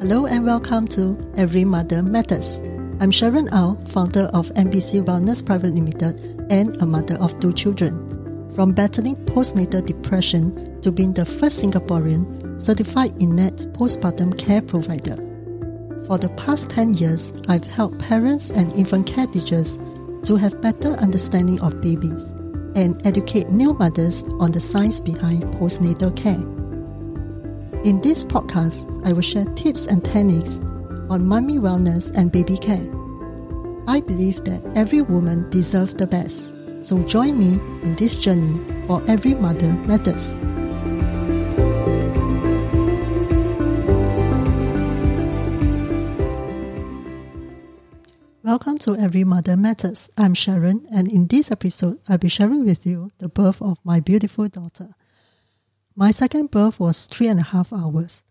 Hello and welcome to Every Mother Matters. I'm Sharon Au, founder of MBC Wellness Private Limited and a mother of two children. From battling postnatal depression to being the first Singaporean certified in-net postpartum care provider. For the past 10 years, I've helped parents and infant care teachers to have better understanding of babies and educate new mothers on the science behind postnatal care. In this podcast, I will share tips and techniques on mommy wellness and baby care. I believe that every woman deserves the best. So join me in this journey for Every Mother Matters. Welcome to Every Mother Matters. I'm Sharon, and in this episode, I'll be sharing with you the birth of my beautiful daughter. My second birth was 3.5 hours.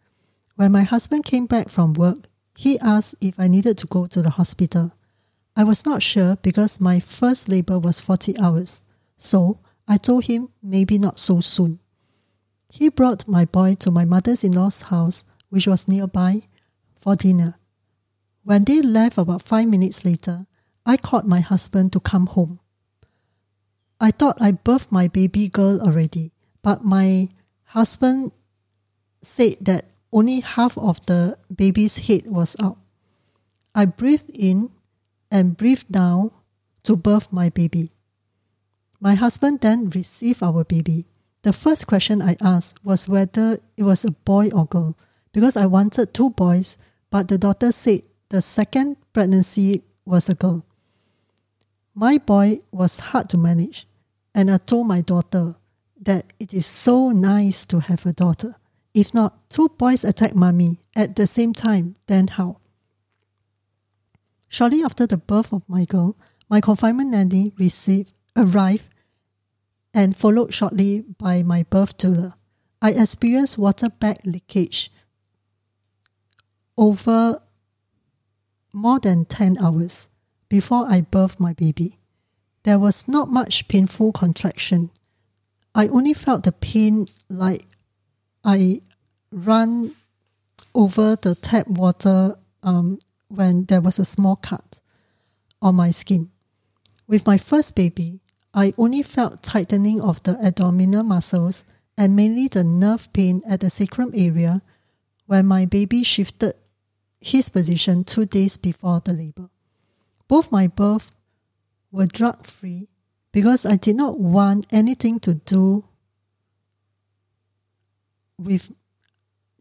When my husband came back from work, he asked if I needed to go to the hospital. I was not sure because my first labor was 40 hours, so I told him maybe not so soon. He brought my boy to my mother-in-law's house, which was nearby, for dinner. When they left about 5 minutes later, I called my husband to come home. I thought I birthed my baby girl already, but my husband said that only half of the baby's head was out. I breathed in and breathed down to birth my baby. My husband then received our baby. The first question I asked was whether it was a boy or girl, because I wanted two boys, but the doctor said the second pregnancy was a girl. My boy was hard to manage, and I told my daughter that it is so nice to have a daughter. If not, two boys attack mommy at the same time, then how? Shortly after the birth of my girl, my confinement nanny arrived and followed shortly by my birth doula. I experienced water bag leakage over more than 10 hours before I birthed my baby. There was not much painful contraction. I only felt the pain like I ran over the tap water when there was a small cut on my skin. With my first baby, I only felt tightening of the abdominal muscles and mainly the nerve pain at the sacrum area when my baby shifted his position 2 days before the labor. Both my births were drug-free because I did not want anything to do with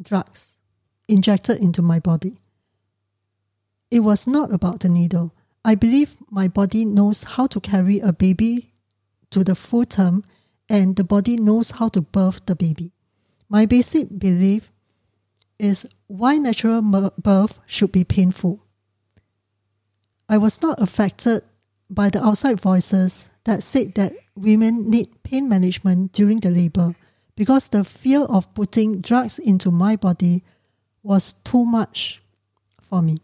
drugs injected into my body. It was not about the needle. I believe my body knows how to carry a baby to the full term, and the body knows how to birth the baby. My basic belief is why natural birth should be painful. I was not affected by the outside voices that said that women need pain management during the labor, because the fear of putting drugs into my body was too much for me.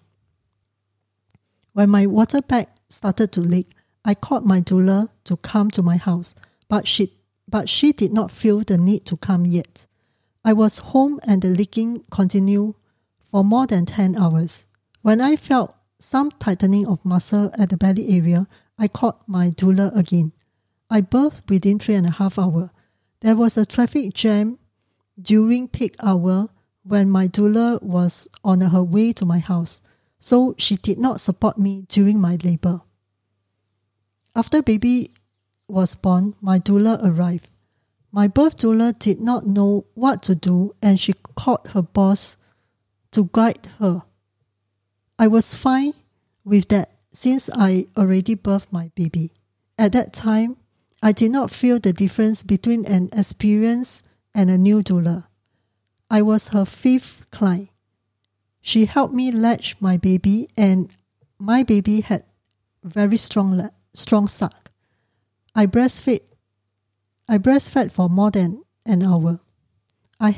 When my water bag started to leak, I called my doula to come to my house, but she did not feel the need to come yet. I was home and the leaking continued for more than 10 hours. When I felt some tightening of muscle at the belly area, I called my doula again. I birthed within 3.5 hours. There was a traffic jam during peak hour when my doula was on her way to my house, so she did not support me during my labor. After baby was born, my doula arrived. My birth doula did not know what to do, and she called her boss to guide her. I was fine with that since I already birthed my baby. At that time, I did not feel the difference between an experienced and a new doula. I was her 5th client. She helped me latch my baby, and my baby had very strong suck. I breastfed for more than an hour. I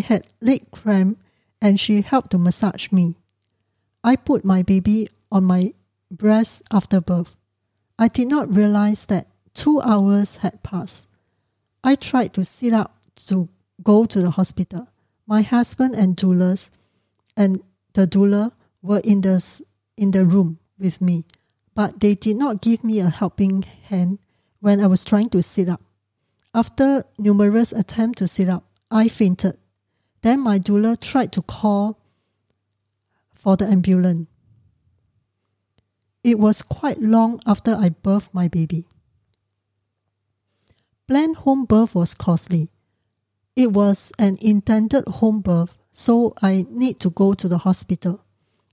had leg cramp, and she helped to massage me. I put my baby on my breast after birth. I did not realize that 2 hours had passed. I tried to sit up to go to the hospital. My husband and doulas and the doula, were in the room with me, but they did not give me a helping hand when I was trying to sit up. After numerous attempts to sit up, I fainted. Then my doula tried to call for the ambulance. It was quite long after I birthed my baby. Planned home birth was costly. It was an intended home birth, so I need to go to the hospital.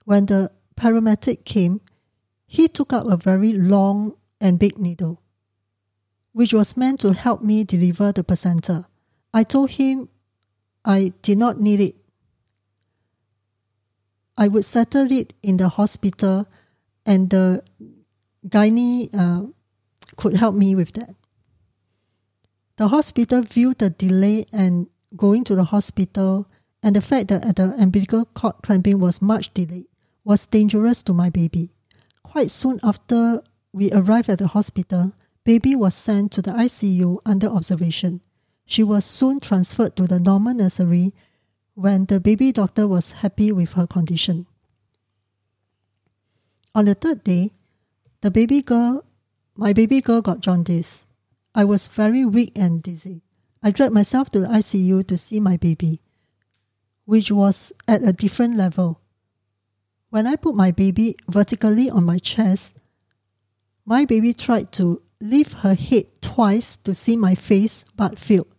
When the paramedic came, he took out a very long and big needle, which was meant to help me deliver the placenta. I told him I did not need it. I would settle it in the hospital, and the gynae could help me with that. The hospital viewed the delay and going to the hospital and the fact that the umbilical cord clamping was much delayed was dangerous to my baby. Quite soon after we arrived at the hospital, baby was sent to the ICU under observation. She was soon transferred to the normal nursery when the baby doctor was happy with her condition. On the third day, my baby girl got jaundice. I was very weak and dizzy. I dragged myself to the ICU to see my baby, which was at a different level. When I put my baby vertically on my chest, my baby tried to lift her head twice to see my face but failed.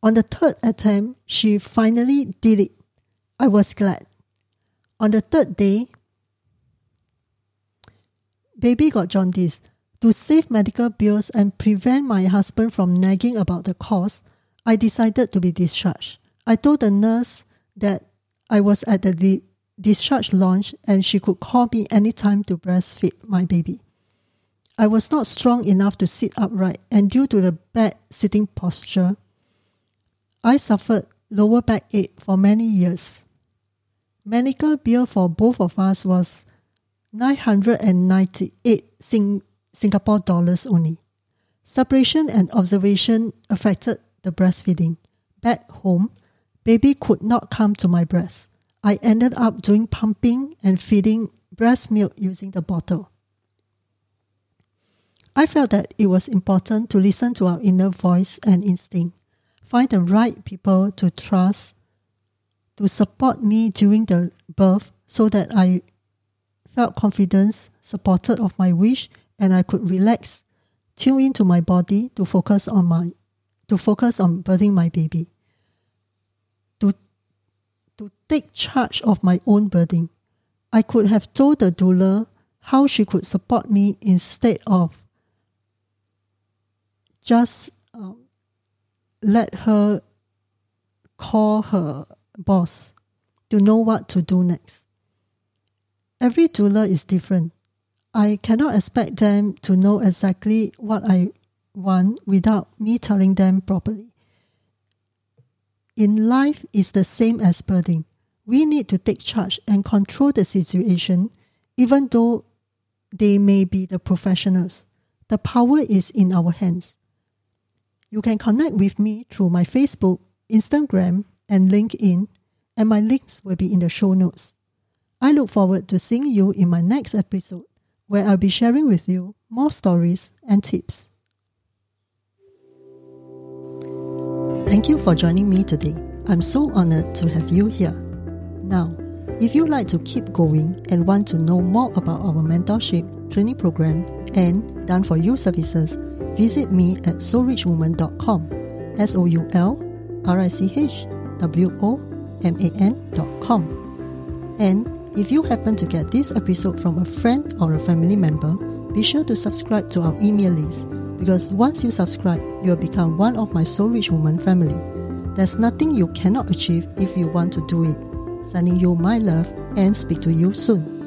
On the third attempt, she finally did it. I was glad. On the third day, baby got jaundice. To save medical bills and prevent my husband from nagging about the cause, I decided to be discharged. I told the nurse that I was at the discharge lounge and she could call me anytime to breastfeed my baby. I was not strong enough to sit upright, and due to the bad sitting posture, I suffered lower back ache for many years. Medical bill for both of us was 998 Singapore dollars only. Separation and observation affected the breastfeeding. Back home, baby could not come to my breast. I ended up doing pumping and feeding breast milk using the bottle. I felt that it was important to listen to our inner voice and instinct, find the right people to trust to support me during the birth so that I felt confidence, supported of my wish, and I could relax, tune into my body to focus on birthing my baby, to take charge of my own birthing. I could have told the doula how she could support me instead of just let her call her boss to know what to do next. Every doula is different. I cannot expect them to know exactly what I want without me telling them properly. In life, it's the same as birthing. We need to take charge and control the situation, even though they may be the professionals. The power is in our hands. You can connect with me through my Facebook, Instagram, and LinkedIn, and my links will be in the show notes. I look forward to seeing you in my next episode, where I'll be sharing with you more stories and tips. Thank you for joining me today. I'm so honored to have you here. Now, if you'd like to keep going and want to know more about our mentorship, training program, and done-for-you services, visit me at soulrichwoman.com, soulrichwoman.com. And if you happen to get this episode from a friend or a family member, be sure to subscribe to our email list, because once you subscribe, you'll become one of my Soul Rich Woman family. There's nothing you cannot achieve if you want to do it. Sending you my love and speak to you soon.